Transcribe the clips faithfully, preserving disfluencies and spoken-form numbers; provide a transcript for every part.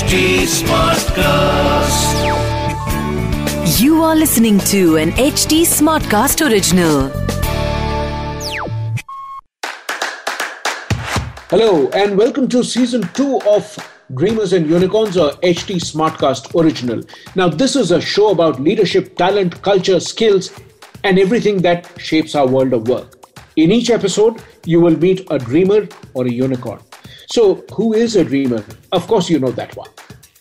H D Smartcast. You are listening to an H D Smartcast original. Hello and welcome to season two of Dreamers and Unicorns, or H D Smartcast original. Now this is a show about leadership, talent, culture, skills and everything that shapes our world of work. In each episode, you will meet a dreamer or a unicorn. So, who is a dreamer? Of course, you know that one.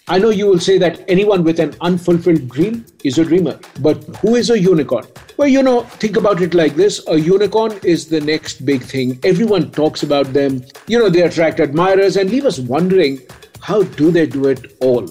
I know you will say that anyone with an unfulfilled dream is a dreamer. But who is a unicorn? Well, you know, think about it like this. A unicorn is the next big thing. Everyone talks about them. You know, they attract admirers and leave us wondering, how do they do it all?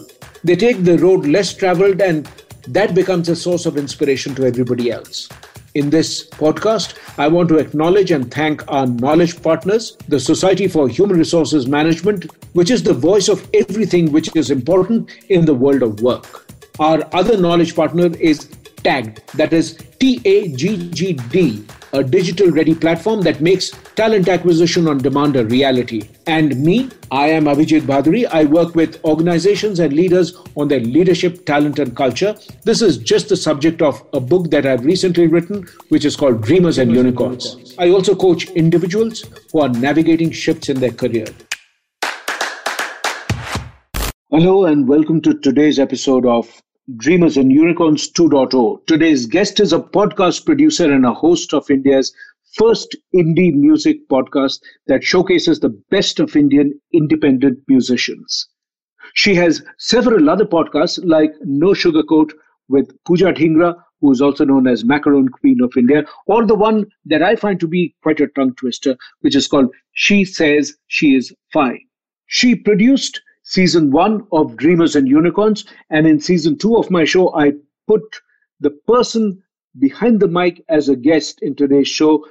They take the road less traveled, and that becomes a source of inspiration to everybody else. In this podcast, I want to acknowledge and thank our knowledge partners, the Society for Human Resources Management, which is the voice of everything which is important in the world of work. Our other knowledge partner is TAGGD, that is T A G G D, a digital-ready platform that makes talent acquisition on demand a reality. And me, I am Abhijit Bhaduri. I work with organizations and leaders on their leadership, talent and culture. This is just the subject of a book that I've recently written, which is called Dreamers and Unicorns. I also coach individuals who are navigating shifts in their career. Hello and welcome to today's episode of Dreamers and Unicorns two point oh. Today's guest is a podcast producer and a host of India's first indie music podcast that showcases the best of Indian independent musicians. She has several other podcasts like No Sugar Coat with Pooja Dhingra, who is also known as Macaron Queen of India, or the one that I find to be quite a tongue twister, which is called She Says She Is Fine. She produced Season one of Dreamers and Unicorns, and in Season two of my show, I put the person behind the mic as a guest in today's show.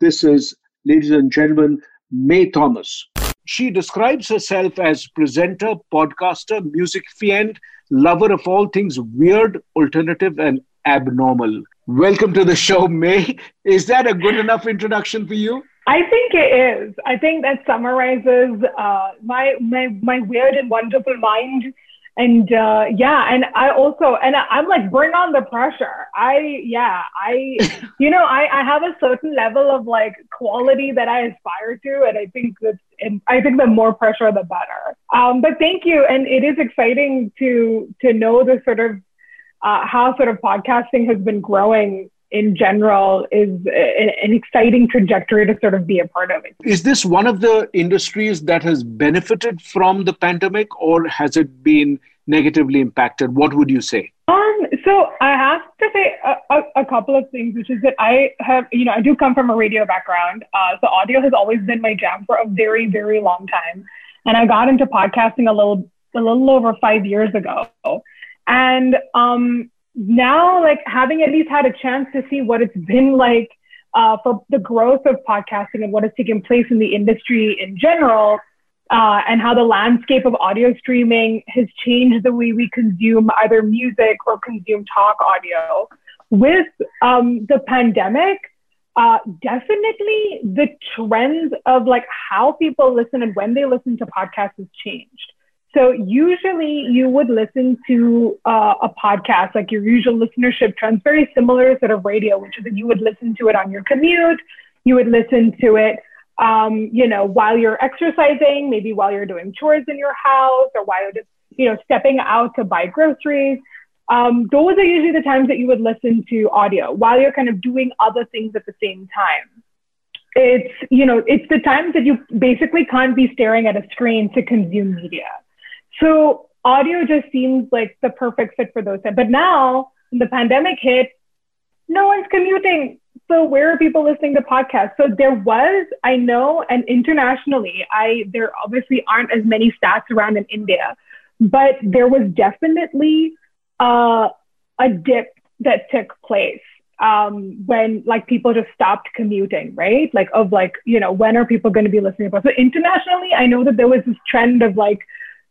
This is, ladies and gentlemen, Mae Thomas. She describes herself as presenter, podcaster, music fiend, lover of all things weird, alternative, and abnormal. Welcome to the show, Mae. Is that a good enough introduction for you? I think it is. I think that summarizes uh, my, my my weird and wonderful mind. And uh, yeah, and I also, and I, I'm like, bring on the pressure. I, yeah, I, you know, I, I have a certain level of like quality that I aspire to. And I think that's, and I think the more pressure, the better. Um, but thank you. And it is exciting to, to know the sort of, uh, how sort of podcasting has been growing in general is a, an exciting trajectory to sort of be a part of it. Is this one of the industries that has benefited from the pandemic, or has it been negatively impacted? What would you say? Um, so I have to say a, a, a couple of things, which is that I have, you know, I do come from a radio background. Uh, so audio has always been my jam for a very, very long time. And I got into podcasting a little, a little over five years ago. And, um, now, like having at least had a chance to see what it's been like uh, for the growth of podcasting and what has taken place in the industry in general, uh, and how the landscape of audio streaming has changed the way we consume either music or consume talk audio. With um, the pandemic, uh, definitely the trends of like how people listen and when they listen to podcasts has changed. So usually you would listen to uh, a podcast, like your usual listenership trends, very similar sort of radio, which is that you would listen to it on your commute. You would listen to it, um, you know, while you're exercising, maybe while you're doing chores in your house or while you're just, you know, stepping out to buy groceries. Um, those are usually the times that you would listen to audio while you're kind of doing other things at the same time. It's, you know, it's the times that you basically can't be staring at a screen to consume media. So audio just seems like the perfect fit for those things. But now when the pandemic hit, no one's commuting. So where are people listening to podcasts? So there was, I know, and internationally, I there obviously aren't as many stats around in India, but there was definitely uh, a dip that took place um, when like people just stopped commuting, right? Like of like, you know, when are people going to be listening to podcasts? So internationally, I know that there was this trend of like,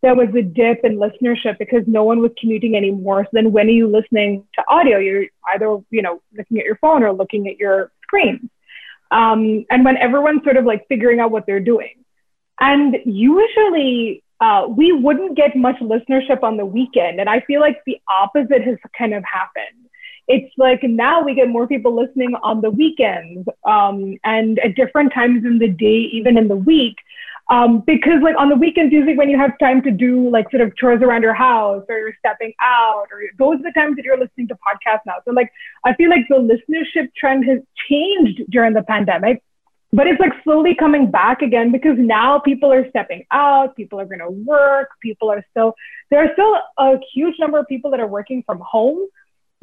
there was a dip in listenership because no one was commuting anymore. So then when are you listening to audio? You're either, you know, looking at your phone or looking at your screen. Um, and when everyone's sort of like figuring out what they're doing. And usually uh, we wouldn't get much listenership on the weekend. And I feel like the opposite has kind of happened. It's like now we get more people listening on the weekends um, and at different times in the day, even in the week. Um, because like on the weekends, usually when you have time to do like sort of chores around your house or you're stepping out, or those are the times that you're listening to podcasts now. So like, I feel like the listenership trend has changed during the pandemic, but it's like slowly coming back again because now people are stepping out, people are going to work, people are still, there are still a huge number of people that are working from home,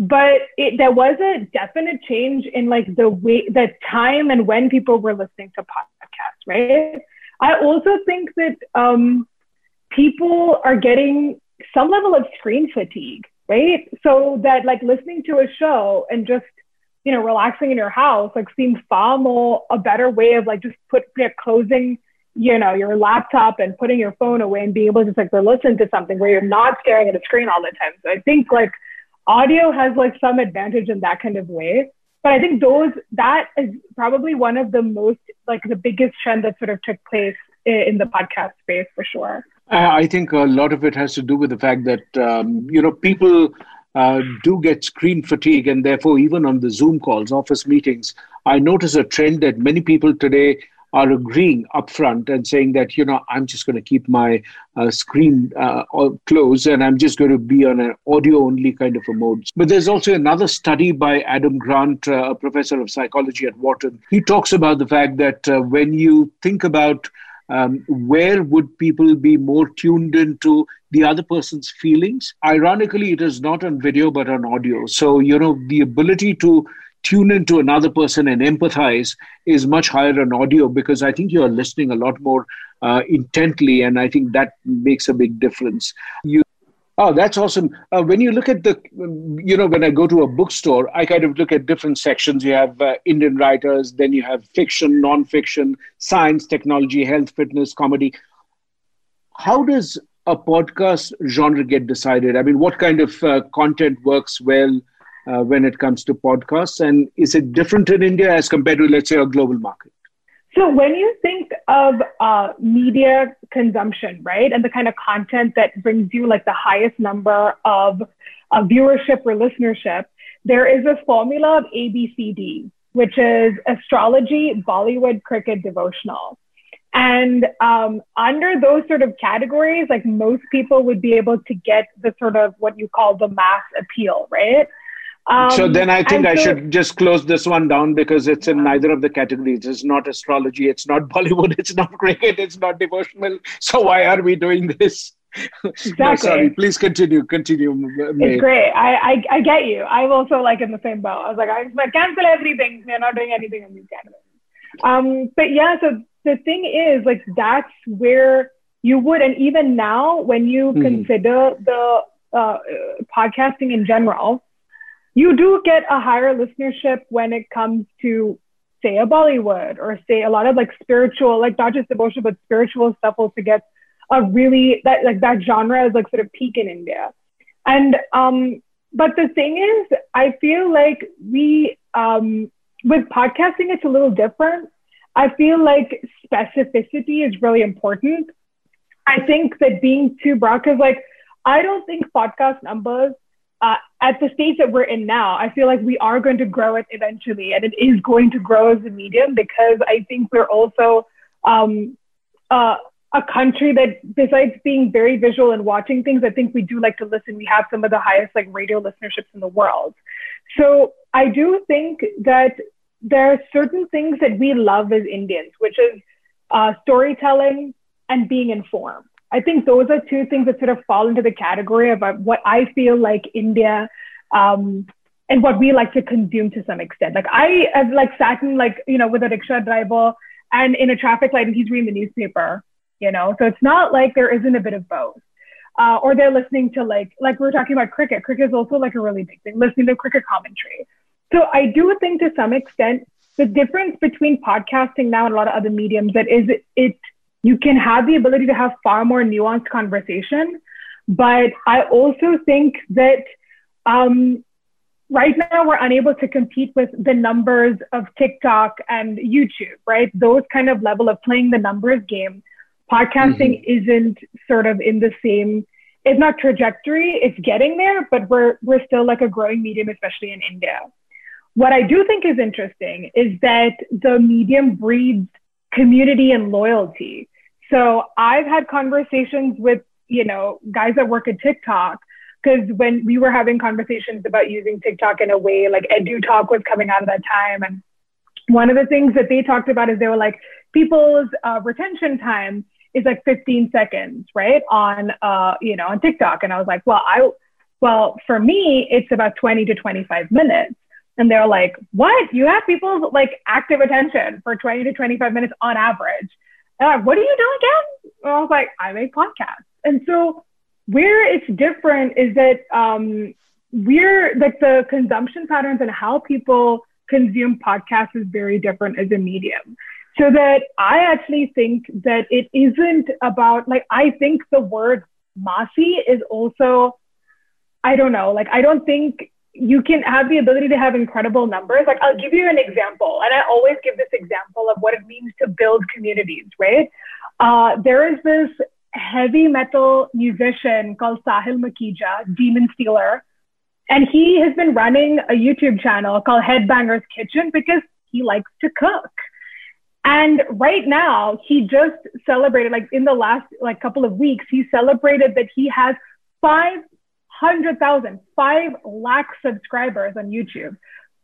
but it, there was a definite change in like the way, the time and when people were listening to podcasts, right? I also think that um, people are getting some level of screen fatigue, right? So that like listening to a show and just, you know, relaxing in your house, like seems far more a better way of like just put, put closing, you know, your laptop and putting your phone away and being able to just like listen to something where you're not staring at a screen all the time. So I think like audio has like some advantage in that kind of way. But I think those, that is probably one of the most, like the biggest trend that sort of took place in the podcast space for sure. I think a lot of it has to do with the fact that, um, you know, people uh, do get screen fatigue, and therefore even on the Zoom calls, office meetings, I notice a trend that many people today are agreeing upfront and saying that, you know, I'm just going to keep my uh, screen uh, closed and I'm just going to be on an audio-only kind of a mode. But there's also another study by Adam Grant, uh, a professor of psychology at Wharton. He talks about the fact that uh, when you think about um, where would people be more tuned into the other person's feelings, ironically, it is not on video, but on audio. So, you know, the ability to tune into another person and empathize is much higher on audio because I think you're listening a lot more uh, intently, and I think that makes a big difference. You, oh, that's awesome. Uh, when you look at the, you know, when I go to a bookstore, I kind of look at different sections. You have uh, Indian writers, then you have fiction, non-fiction, science, technology, health, fitness, comedy. How does a podcast genre get decided? I mean, what kind of uh, content works well Uh, when it comes to podcasts? And is it different in India as compared to, let's say, a global market? So when you think of uh, media consumption, right, and the kind of content that brings you like the highest number of uh, viewership or listenership, there is a formula of A B C D, which is astrology, Bollywood, cricket, devotional. And um, under those sort of categories, like most people would be able to get the sort of what you call the mass appeal, right? Um, so then I think so, I should just close this one down because it's in yeah. neither of the categories. It's not astrology, it's not Bollywood, it's not cricket, it's not devotional. So why are we doing this? Exactly. No, sorry, please continue, continue. Mae. It's great. I, I I get you. I'm also like in the same boat. I was like, I, I cancel everything. We're not doing anything on these categories. Um, but yeah, so the thing is like, that's where you would, and even now when you mm. consider the uh, podcasting in general, you do get a higher listenership when it comes to, say, a Bollywood or, say, a lot of like spiritual, like not just devotion, but spiritual stuff also gets a really, that like that genre is like sort of peak in India. And, um, but the thing is, I feel like we, um, with podcasting, it's a little different. I feel like specificity is really important. I think that being too broad, because like, I don't think podcast numbers, Uh, at the stage that we're in now, I feel like we are going to grow it eventually, and it is going to grow as a medium because I think we're also um, uh, a country that, besides being very visual and watching things, I think we do like to listen. We have some of the highest like radio listenerships in the world. So I do think that there are certain things that we love as Indians, which is uh, storytelling and being informed. I think those are two things that sort of fall into the category of what I feel like India um, and what we like to consume to some extent. Like I have like sat in like, you know, with a rickshaw driver and in a traffic light and he's reading the newspaper, you know, so it's not like there isn't a bit of both uh, or they're listening to like, like we were talking about cricket. Cricket is also like a really big thing, listening to cricket commentary. So I do think to some extent, the difference between podcasting now and a lot of other mediums that is it, it you can have the ability to have far more nuanced conversation. But I also think that um, right now we're unable to compete with the numbers of TikTok and YouTube, right? Those kind of level of playing the numbers game. Podcasting mm-hmm. isn't sort of in the same, it's not trajectory, it's getting there, but we're we're still like a growing medium, especially in India. What I do think is interesting is that the medium breeds community and loyalty. So I've had conversations with, you know, guys that work at TikTok, because when we were having conversations about using TikTok in a way, like Edu Talk was coming out of that time. And one of the things that they talked about is they were like, people's uh, retention time is like fifteen seconds, right? On, uh, you know, on TikTok. And I was like, well, I, well, for me, it's about twenty to twenty-five minutes. And they're like, what? You have people's like active attention for twenty to twenty-five minutes on average. And I'm like, what do you do again? And I was like, I make podcasts. And so where it's different is that um, we're like the consumption patterns and how people consume podcasts is very different as a medium. So that I actually think that it isn't about, like, I think the word massy is also, I don't know, like, I don't think you can have the ability to have incredible numbers. Like, I'll give you an example. And I always give this example of what it means to build communities, right? Uh, there is this heavy metal musician called Sahil Makija, Demon Stealer. And he has been running a YouTube channel called Headbanger's Kitchen because he likes to cook. And right now, he just celebrated, like in the last like couple of weeks, he celebrated that he has five hundred thousand, five lakh subscribers on YouTube.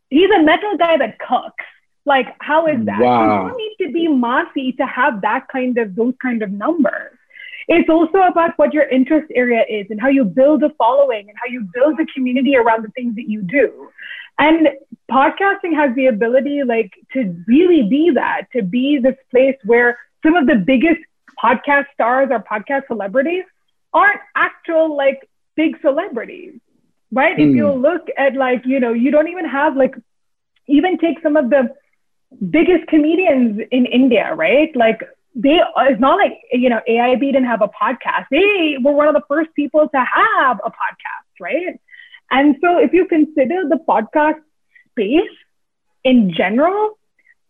He's a metal guy that cooks. Like, how is that? Wow. You don't need to be massy to have that kind of, those kind of numbers. It's also about what your interest area is and how you build a following and how you build a community around the things that you do. And podcasting has the ability, like, to really be that, to be this place where some of the biggest podcast stars or podcast celebrities aren't actual, like, big celebrities, right? Mm. If you look at, like, you know, you don't even have, like, even take some of the biggest comedians in India, right? Like, they, it's not like, you know, A I B didn't have a podcast. They were one of the first people to have a podcast, right? And so if you consider the podcast space in general,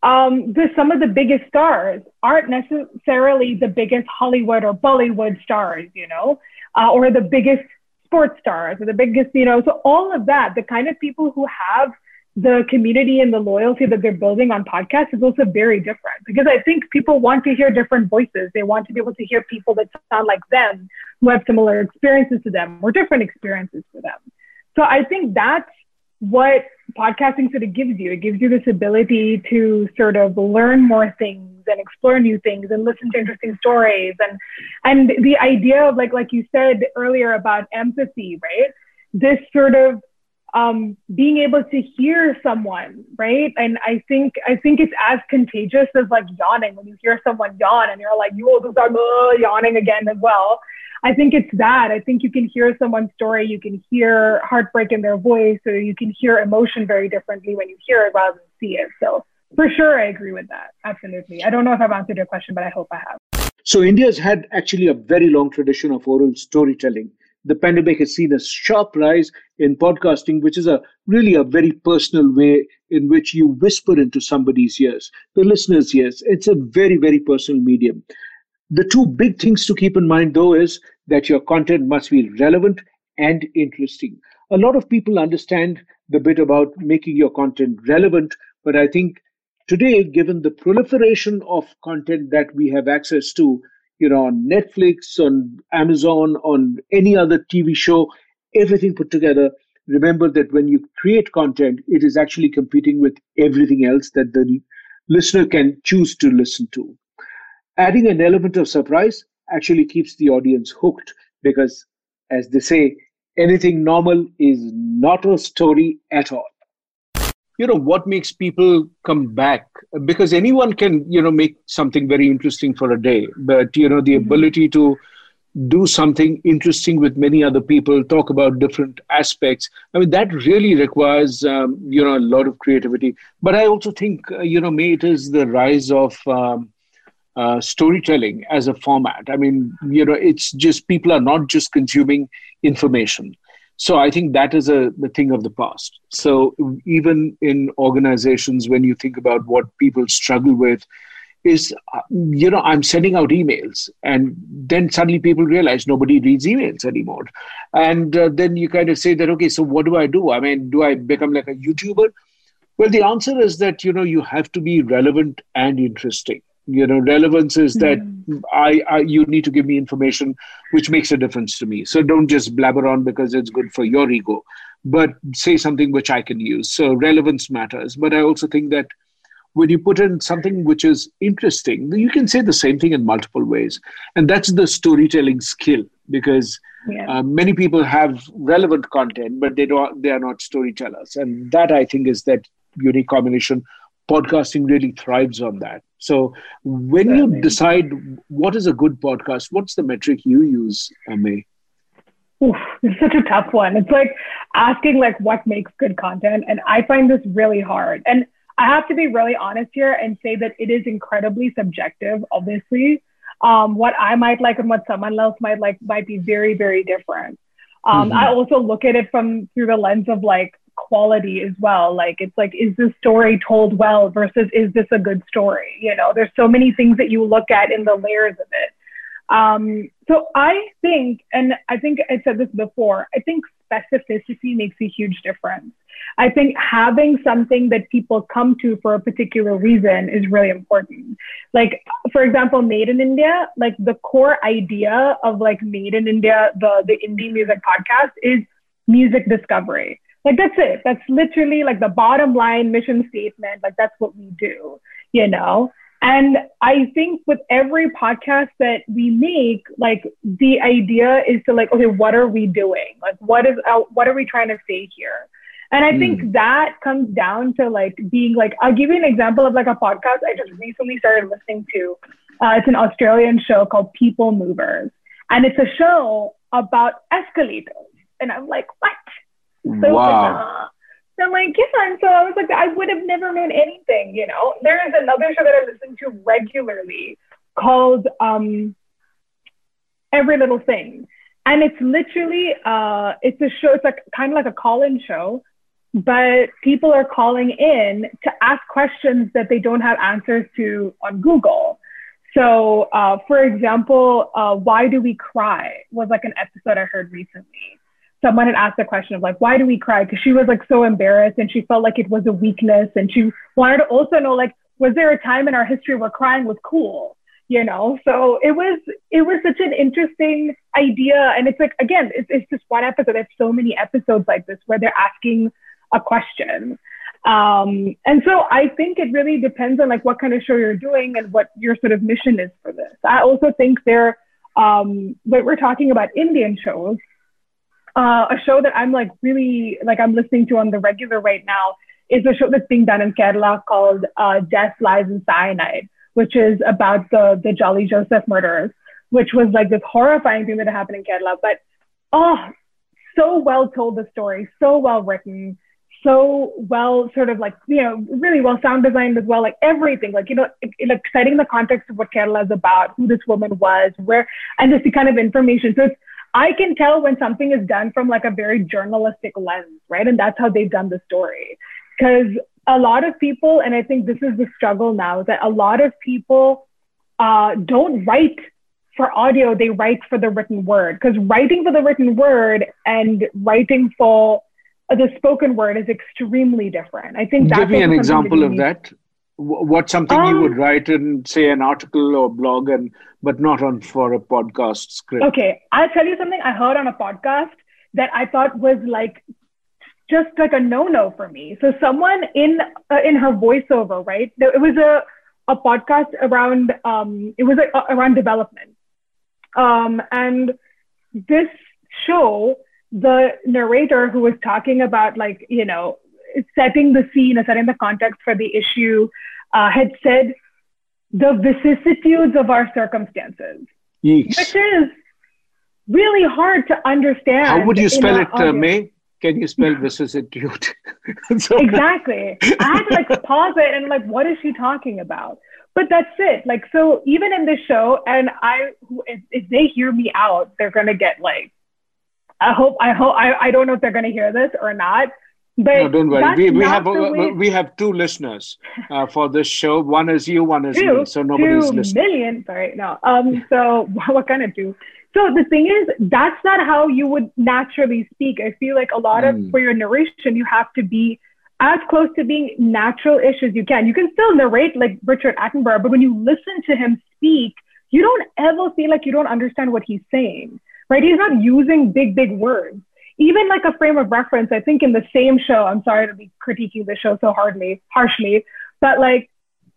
um, the, some of the biggest stars aren't necessarily the biggest Hollywood or Bollywood stars, you know, uh, or the biggest sports stars or the biggest, you know, so all of that, the kind of people who have the community and the loyalty that they're building on podcasts is also very different, because I think people want to hear different voices. They want to be able to hear people that sound like them, who have similar experiences to them or different experiences for them. So I think that's what podcasting sort of gives you. It gives you this ability to sort of learn more things and explore new things and listen to interesting stories. And and the idea of, like, like you said earlier about empathy, right? This sort of um, being able to hear someone, right? And I think I think it's as contagious as, like, yawning. When you hear someone yawn and you're like, yo, this I'm uh, yawning again as well. I think it's that. I think you can hear someone's story. You can hear heartbreak in their voice, or you can hear emotion very differently when you hear it rather than see it. So for sure, I agree with that. Absolutely. I don't know if I've answered your question, but I hope I have. So India's had actually a very long tradition of oral storytelling. The pandemic has seen a sharp rise in podcasting, which is a really a very personal way in which you whisper into somebody's ears, the listener's ears. It's a very, very personal medium. The two big things to keep in mind, though, is that your content must be relevant and interesting. A lot of people understand the bit about making your content relevant, but I think today, given the proliferation of content that we have access to, you know, on Netflix, on Amazon, on any other T V show, everything put together, remember that when you create content, it is actually competing with everything else that the listener can choose to listen to. Adding an element of surprise actually keeps the audience hooked because, as they say, anything normal is not a story at all. You know, what makes people come back? Because anyone can, you know, make something very interesting for a day. But, you know, the ability to do something interesting with many other people, talk about different aspects. I mean, that really requires, um, you know, a lot of creativity. But I also think, uh, you know, Mae, it is the rise of... Um, Uh, storytelling as a format. I mean, you know, it's just people are not just consuming information. So I think that is a the thing of the past. So even in organizations, when you think about what people struggle with, is, you know, I'm sending out emails, and then suddenly people realize nobody reads emails anymore. And uh, then you kind of say that, okay, so what do I do? I mean, do I become like a YouTuber? Well, the answer is that, you know, you have to be relevant and interesting. You know, relevance is that mm. I, I, you need to give me information which makes a difference to me. So don't just blabber on because it's good for your ego, but say something which I can use. So relevance matters. But I also think that when you put in something which is interesting, you can say the same thing in multiple ways. And that's the storytelling skill, because yeah. uh, many people have relevant content, but they don't, they are not storytellers. And that, I think, is that unique combination. Podcasting really thrives on that. So when Certainly. you decide what is a good podcast, what's the metric you use, May? Oof, it's such a tough one. It's like asking like what makes good content. And I find this really hard. And I have to be really honest here and say that it is incredibly subjective, obviously. Um, what I might like and what someone else might like might be very, very different. Um, mm-hmm. I also look at it from through the lens of like quality as well. Like, it's like, is this story told well versus is this a good story? You know, there's so many things that you look at in the layers of it. Um, so I think, and I think I said this before, I think specificity makes a huge difference. I think having something that people come to for a particular reason is really important. Like, for example, Made in India, like the core idea of like Made in India, the, the indie music podcast is music discovery. Like, that's it. That's literally like the bottom line mission statement. Like, that's what we do, you know? And I think with every podcast that we make, like the idea is to like, okay, what are we doing? Like, what is, uh, what are we trying to say here? And I mm. think that comes down to like being like, I'll give you an example of like a podcast I just recently started listening to. Uh, it's an Australian show called People Movers. And it's a show about escalators. And I'm like, what? So wow. I'm like, yeah. And so I was like, I would have never known anything, you know. There is another show that I listen to regularly called um, Every Little Thing. And it's literally, uh, it's a show, it's like kind of like a call-in show, but people are calling in to ask questions that they don't have answers to on Google. So uh, for example, uh, why do we cry was like an episode I heard recently. Someone had asked the question of like, why do we cry? Because she was like so embarrassed and she felt like it was a weakness. And she wanted to also know, like, was there a time in our history where crying was cool? You know, so it was, it was such an interesting idea. And it's like, again, it's, it's just one episode. There's so many episodes like this where they're asking a question. Um, and so I think it really depends on like what kind of show you're doing and what your sort of mission is for this. I also think there, um, when we're talking about Indian shows, Uh, a show that I'm like really, like I'm listening to on the regular right now is a show that's being done in Kerala called uh, Death, Lies, and Cyanide, which is about the, the Jolly Joseph murders, which was like this horrifying thing that happened in Kerala. But, oh, so well told the story, so well written, so well sort of like, you know, really well sound designed as well, like everything, like, you know, it, it, like setting the context of what Kerala is about, who this woman was, where, and just the kind of information. So it's, I can tell when something is done from like a very journalistic lens, right? And that's how they've done the story. Because a lot of people, and I think this is the struggle now, that a lot of people uh, don't write for audio, they write for the written word. Because writing for the written word and writing for the spoken word is extremely different. I think that's Give me an example that of need. that. What's something um, you would write in, say, an article or blog, and but not on for a podcast script? Okay, I'll tell you something I heard on a podcast that I thought was like just like a no-no for me. So someone in uh, in her voiceover, right? It was a a podcast around um it was a, a, around development, um and this show, the narrator who was talking about like you know. setting the scene or setting the context for the issue, uh, had said the vicissitudes of our circumstances, Yeeks. which is really hard to understand. How would you spell it, uh, May? Can you spell vicissitude? so exactly. I had to like pause it and like, what is she talking about? But that's it. Like, so even in this show, and I, if, if they hear me out, they're going to get like, I hope, I hope, I, I don't know if they're going to hear this or not. But no, don't worry. We we have way... we have two listeners uh, for this show. One is you, one is two, me. So nobody's two listening. Two million right now. Um. So what kind of two? So the thing is, that's not how you would naturally speak. I feel like a lot mm. of for your narration, you have to be as close to being natural-ish as you can. You can still narrate like Richard Attenborough, but when you listen to him speak, you don't ever feel like you don't understand what he's saying. Right? He's not using big, big words. Even like a frame of reference, I think in the same show, I'm sorry to be critiquing the show so hardly, harshly, but like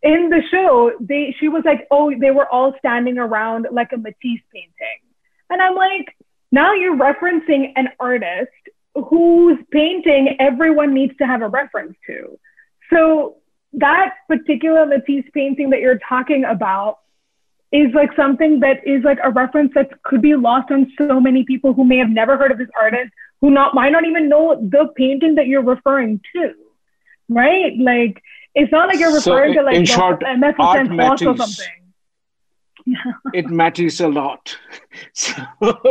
in the show, they she was like, oh, they were all standing around like a Matisse painting. And I'm like, now you're referencing an artist whose painting everyone needs to have a reference to. So that particular Matisse painting that you're talking about is like something that is like a reference that could be lost on so many people who may have never heard of this artist, who not might not even know the painting that you're referring to, right? Like, it's not like you're referring so to like M F S N or something. It matters a lot. So,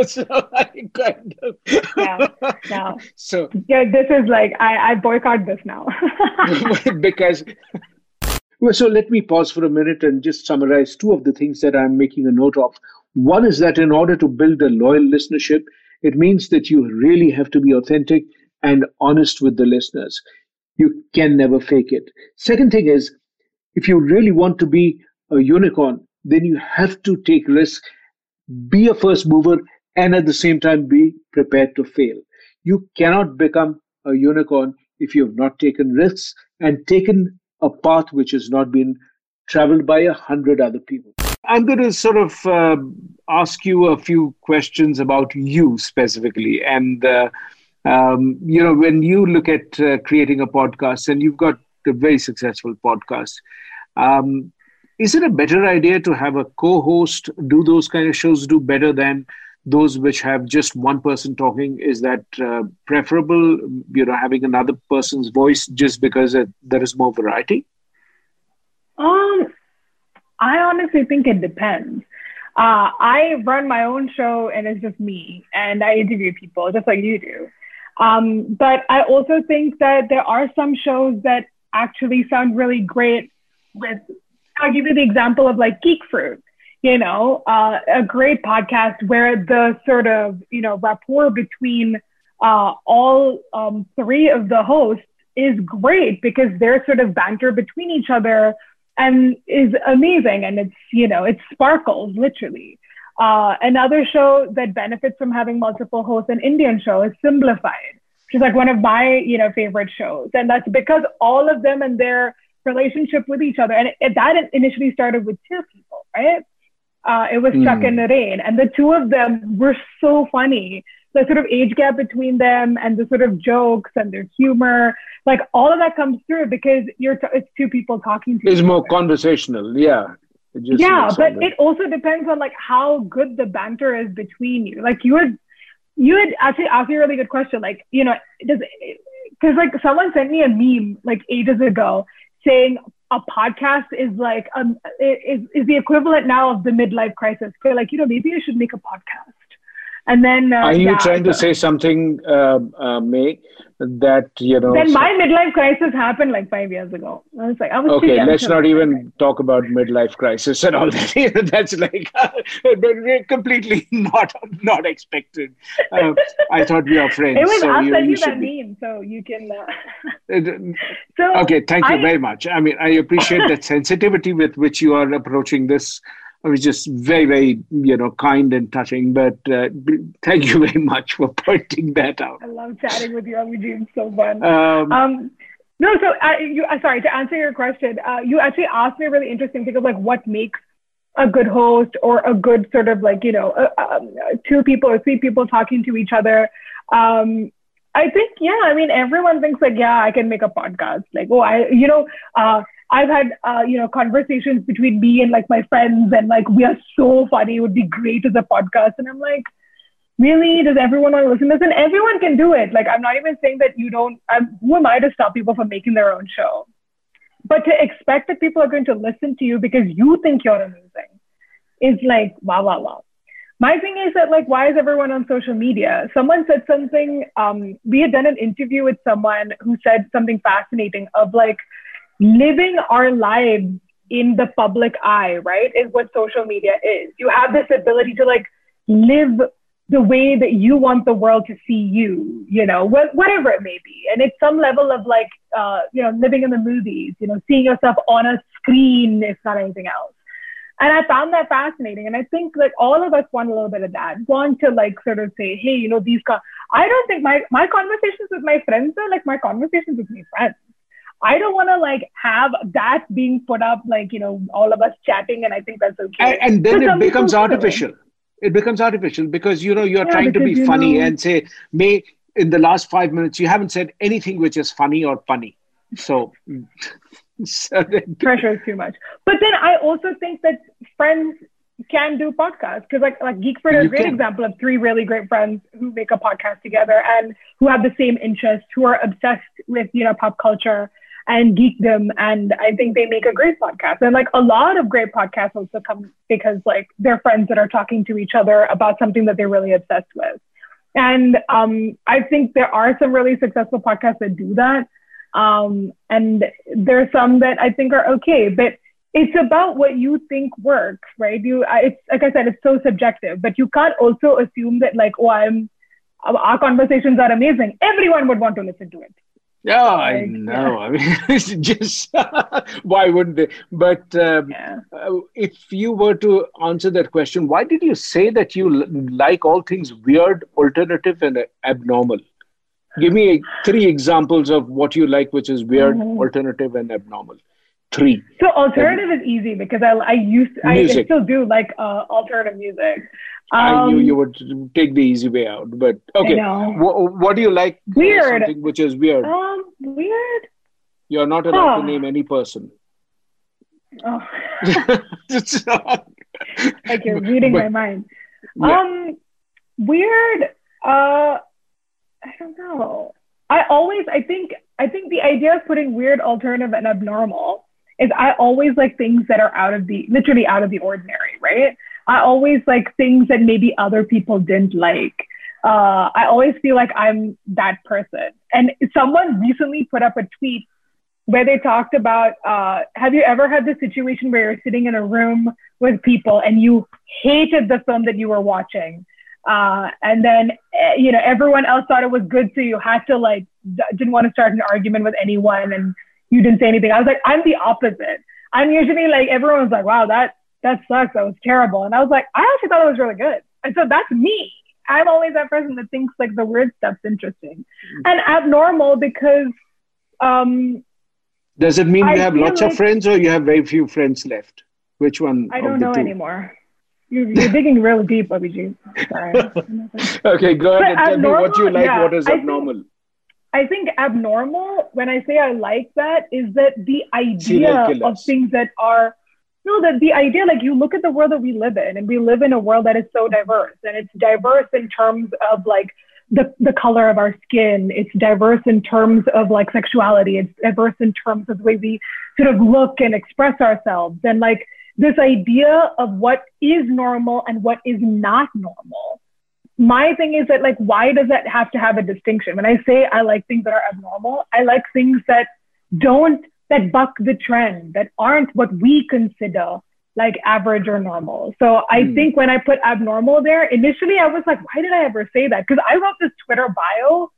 so I kind of. Yeah, yeah. So, yeah, this is like, I, I boycott this now. Because. Well, so let me pause for a minute and just summarize two of the things that I'm making a note of. One is that in order to build a loyal listenership, it means that you really have to be authentic and honest with the listeners. You can never fake it. Second thing is, if you really want to be a unicorn, then you have to take risks, be a first mover, and at the same time, be prepared to fail. You cannot become a unicorn if you have not taken risks and taken a path which has not been traveled by a hundred other people. I'm going to sort of uh, ask you a few questions about you specifically. And, uh, um, you know, when you look at uh, creating a podcast, and you've got a very successful podcast, um, is it a better idea to have a co-host? Do those kind of shows do better than those which have just one person talking? Is that uh, preferable, you know, having another person's voice just because it, there is more variety? Um, I honestly think it depends. Uh, I run my own show and it's just me, and I interview people just like you do. Um, but I also think that there are some shows that actually sound really great with, I'll give you the example of like Geekfruit, you know, uh, a great podcast where the sort of, you know, rapport between uh, all um, three of the hosts is great because they're sort of banter between each other and is amazing. And it's, you know, it sparkles literally. Uh, another show that benefits from having multiple hosts, an Indian show, is Simblified, which is like one of my, you know, favorite shows. And that's because all of them and their relationship with each other. And it, that initially started with two people, right? Uh, it was mm. Chuck and Niren. And the two of them were so funny. The sort of age gap between them and the sort of jokes and their humor, like all of that comes through because you're t- it's two people talking to each other. It's more conversational, yeah. It just yeah, but it also depends on like how good the banter is between you. Like you had, you had actually asked me a really good question. Like, you know, does because like someone sent me a meme like ages ago saying, a podcast is like um is is the equivalent now of the midlife crisis. They're like, you know, maybe I should make a podcast. And then uh, are you yeah, trying so, to say something, uh, uh, May? That you know. Then so, my midlife crisis happened like five years ago. I was like, I was okay. Let's not even midlife. talk about midlife crisis and all that. That's like uh, completely not not expected. Uh, I thought we are friends. It was so I'll send you, you that be. meme, so you can. Uh... It, so okay, thank you I, very much. I mean, I appreciate that sensitivity with which you are approaching this. It was just very, very, you know, kind and touching. But uh, thank you very much for pointing that out. I love chatting with you, Abhijit. It's so fun. Um, um, no, so uh, you. Uh, sorry to answer your question. Uh, you actually asked me a really interesting thing of like what makes a good host or a good sort of like you know uh, um, two people or three people talking to each other. Um, I think yeah. I mean, everyone thinks like yeah, I can make a podcast. Like oh, I you know. Uh, I've had, uh, you know, conversations between me and like my friends and like, we are so funny. It would be great as a podcast. And I'm like, really? Does everyone want to listen to this? And everyone can do it. Like, I'm not even saying that you don't, I'm, who am I to stop people from making their own show? But to expect that people are going to listen to you because you think you're amazing is like, wow, wow, wow. My thing is that, like, why is everyone on social media? Someone said something, um, we had done an interview with someone who said something fascinating of, like, living our lives in the public eye, right, is what social media is. You have this ability to, like, live the way that you want the world to see you, you know, wh- whatever it may be. And it's some level of, like, uh, you know, living in the movies, you know, seeing yourself on a screen, if not anything else. And I found that fascinating. And I think, like, all of us want a little bit of that, want to, like, sort of say, hey, you know, these, co- I don't think my, my conversations with my friends are like my conversations with my friends. I don't want to, like, have that being put up, like, you know, all of us chatting. And I think that's okay. And, and then it becomes artificial. It becomes artificial because, you know, you're yeah, trying to be funny know. and say, May, in the last five minutes, you haven't said anything which is funny or punny. So... So pressure is too much. But then I also think that friends can do podcasts, because like like Geekfruit is a great can. example of three really great friends who make a podcast together and who have the same interests, who are obsessed with, you know, pop culture and geekdom, and I think they make a great podcast. And like a lot of great podcasts also come because like they're friends that are talking to each other about something that they're really obsessed with. And um, I think there are some really successful podcasts that do that. Um, and there are some that I think are okay, but it's about what you think works, right? You, it's like I said, it's so subjective, but you can't also assume that like, oh, I'm, our conversations are amazing. Everyone would want to listen to it. Yeah, oh, like, I know. Yeah. I mean, it's just, why wouldn't they? But um, yeah. uh, if you were to answer that question, why did you say that you l- like all things weird, alternative, and uh, abnormal? Give me three examples of what you like, which is weird, mm-hmm. alternative, and abnormal. Three. So alternative um, is easy because I, I used to, I, I still do like uh, alternative music. Um, I knew you would take the easy way out, but okay. W- what do you like? Weird. Uh, something which is weird. Um, weird. You're not allowed oh. to name any person. Oh. Like you're reading but, my mind. Yeah. Um, weird. Uh. I don't know. I always, I think, I think the idea of putting weird, alternative, and abnormal is I always like things that are out of the, literally out of the ordinary, right? I always like things that maybe other people didn't like. Uh, I always feel like I'm that person. And someone recently put up a tweet where they talked about, uh, have you ever had this situation where you're sitting in a room with people and you hated the film that you were watching? Uh, and then, you know, everyone else thought it was good, so you had to, like, d- didn't want to start an argument with anyone, and you didn't say anything. I was like, I'm the opposite. I'm usually, like, everyone was like, wow, that that sucks. That was terrible. And I was like, I actually thought it was really good. And so that's me. I'm always that person that thinks, like, the weird stuff's interesting. Mm-hmm. And abnormal because... Um, Does it mean I you have lots like, of friends or you have very few friends left? Which one I don't know two? anymore. You're, you're digging real deep, Abhijit. Sorry. Okay, go ahead but and tell me what you like, yeah, what is abnormal. I think, I think abnormal, when I say I like that, is that the idea of things that are, no, that the idea, like you look at the world that we live in, and we live in a world that is so diverse, and it's diverse in terms of like the, the color of our skin, it's diverse in terms of like sexuality, it's diverse in terms of the way we sort of look and express ourselves, and like, this idea of what is normal and what is not normal. My thing is that, like, why does that have to have a distinction? When I say I like things that are abnormal, I like things that don't, that buck the trend, that aren't what we consider like average or normal. So I mm. think when I put abnormal there, initially I was like, why did I ever say that? Because I wrote this Twitter bio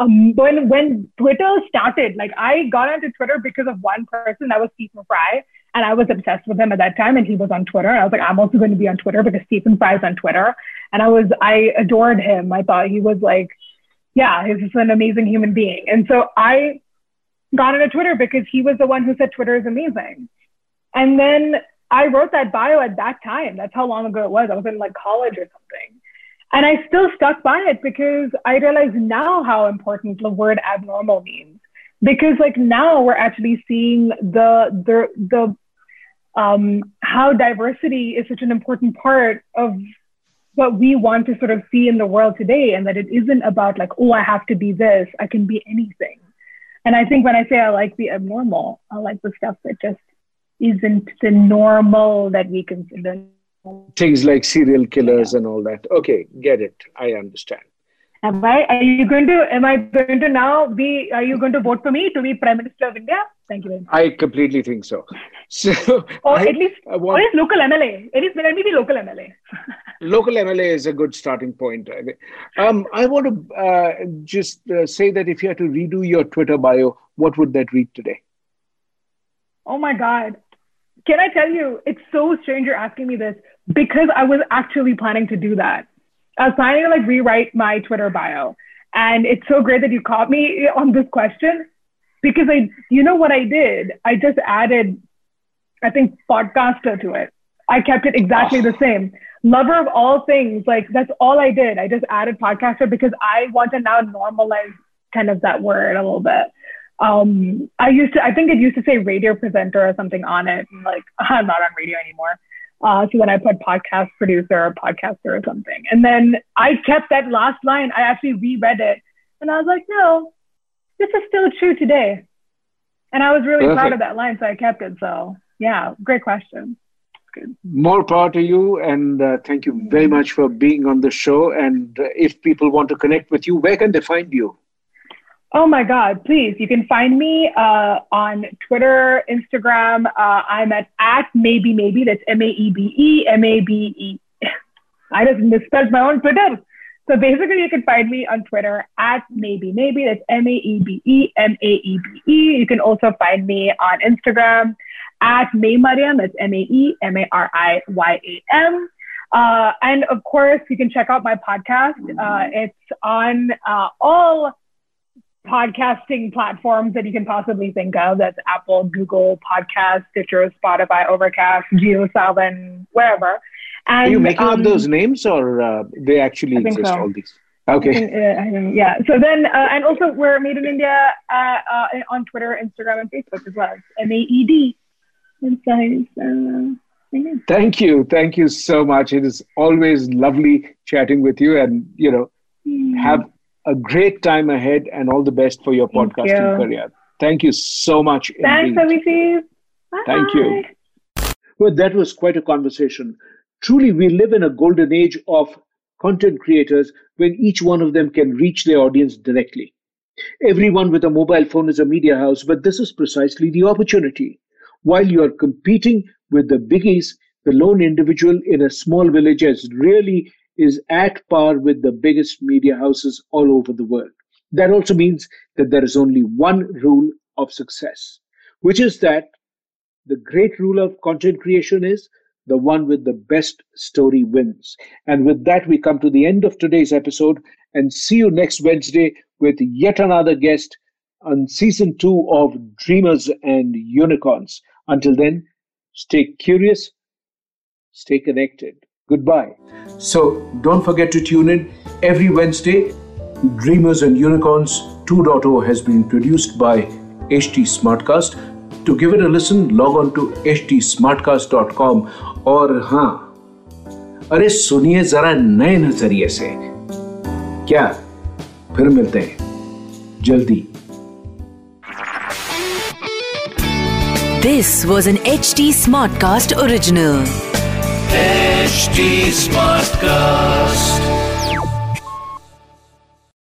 um, when, when Twitter started. Like, I got onto Twitter because of one person, that was Stephen Fry. And I was obsessed with him at that time, and he was on Twitter. I was like, I'm also going to be on Twitter because Stephen Fry is on Twitter. And I was, I adored him. I thought he was like, yeah, he's just an amazing human being. And so I got into Twitter because he was the one who said Twitter is amazing. And then I wrote that bio at that time. That's how long ago it was. I was in like college or something. And I still stuck by it because I realize now how important the word abnormal means. Because like now we're actually seeing the the the um, how diversity is such an important part of what we want to sort of see in the world today, and that it isn't about like, oh, I have to be this, I can be anything. And I think when I say I like the abnormal, I like the stuff that just isn't the normal that we consider things like serial killers and all that. Okay, get it. I understand. Am I, are you going to, am I going to now be, are you going to vote for me to be Prime Minister of India? Thank you very much. I completely think so. So or I, at least, want, or is local M L A. At least let me be local M L A. Local M L A is a good starting point. I think. Um, I want to uh, just uh, say that if you had to redo your Twitter bio, what would that read today? Oh my God. Can I tell you, it's so strange you're asking me this because I was actually planning to do that. I was planning to like rewrite my Twitter bio. And it's so great that you caught me on this question because I, you know what I did? I just added, I think, podcaster to it. I kept it exactly the same. Lover of all things. Like that's all I did. I just added podcaster because I want to now normalize kind of that word a little bit. Um, I used to, I think it used to say radio presenter or something on it. And like, I'm not on radio anymore. Uh, so then I put podcast producer or podcaster or something. And then I kept that last line. I actually reread it. And I was like, no, this is still true today. And I was really Perfect. proud of that line. So I kept it. So yeah, great question. Good. More power to you. And uh, thank you very much for being on the show. And uh, if people want to connect with you, where can they find you? Oh my God, please. You can find me uh, on Twitter, Instagram. Uh, I'm at, at maybe, maybe. That's M A E B E M A B E. I just misspelled my own Twitter. So basically you can find me on Twitter at maybe, maybe. That's M A E B E M A E B E. You can also find me on Instagram at Maymariam. That's M A E M A R I Y A M. Uh, and of course, you can check out my podcast. Uh, it's on uh, all podcasting platforms that you can possibly think of. That's Apple, Google, Podcast, Stitcher, Spotify, Overcast, JioSaavn, wherever. And, are you making um, up those names or uh, they actually exist, so. all these? Okay. I think, uh, I think, yeah. So then, uh, and also we're Made in India uh, uh, on Twitter, Instagram, and Facebook as well. M A E D. Uh, Thank you. Thank you so much. It is always lovely chatting with you and, you know, mm. have a great time ahead and all the best for your Thank podcasting you. career. Thank you so much. Thanks, Abhijit. Thank you. Well, that was quite a conversation. Truly, we live in a golden age of content creators when each one of them can reach their audience directly. Everyone with a mobile phone is a media house, but this is precisely the opportunity. While you are competing with the biggies, the lone individual in a small village has really is at par with the biggest media houses all over the world. That also means that there is only one rule of success, which is that the great rule of content creation is the one with the best story wins. And with that, we come to the end of today's episode and see you next Wednesday with yet another guest on season two of Dreamers and Unicorns. Until then, stay curious, stay connected. Goodbye. So don't forget to tune in every Wednesday. Dreamers and Unicorns two point oh has been produced by H D Smartcast. To give it a listen, log on to h d smartcast dot com. और हाँ, अरे सुनिए जरा नए नजरिए से. क्या? फिर मिलते हैं जल्दी. This was an H D Smartcast original. H D Smartcast.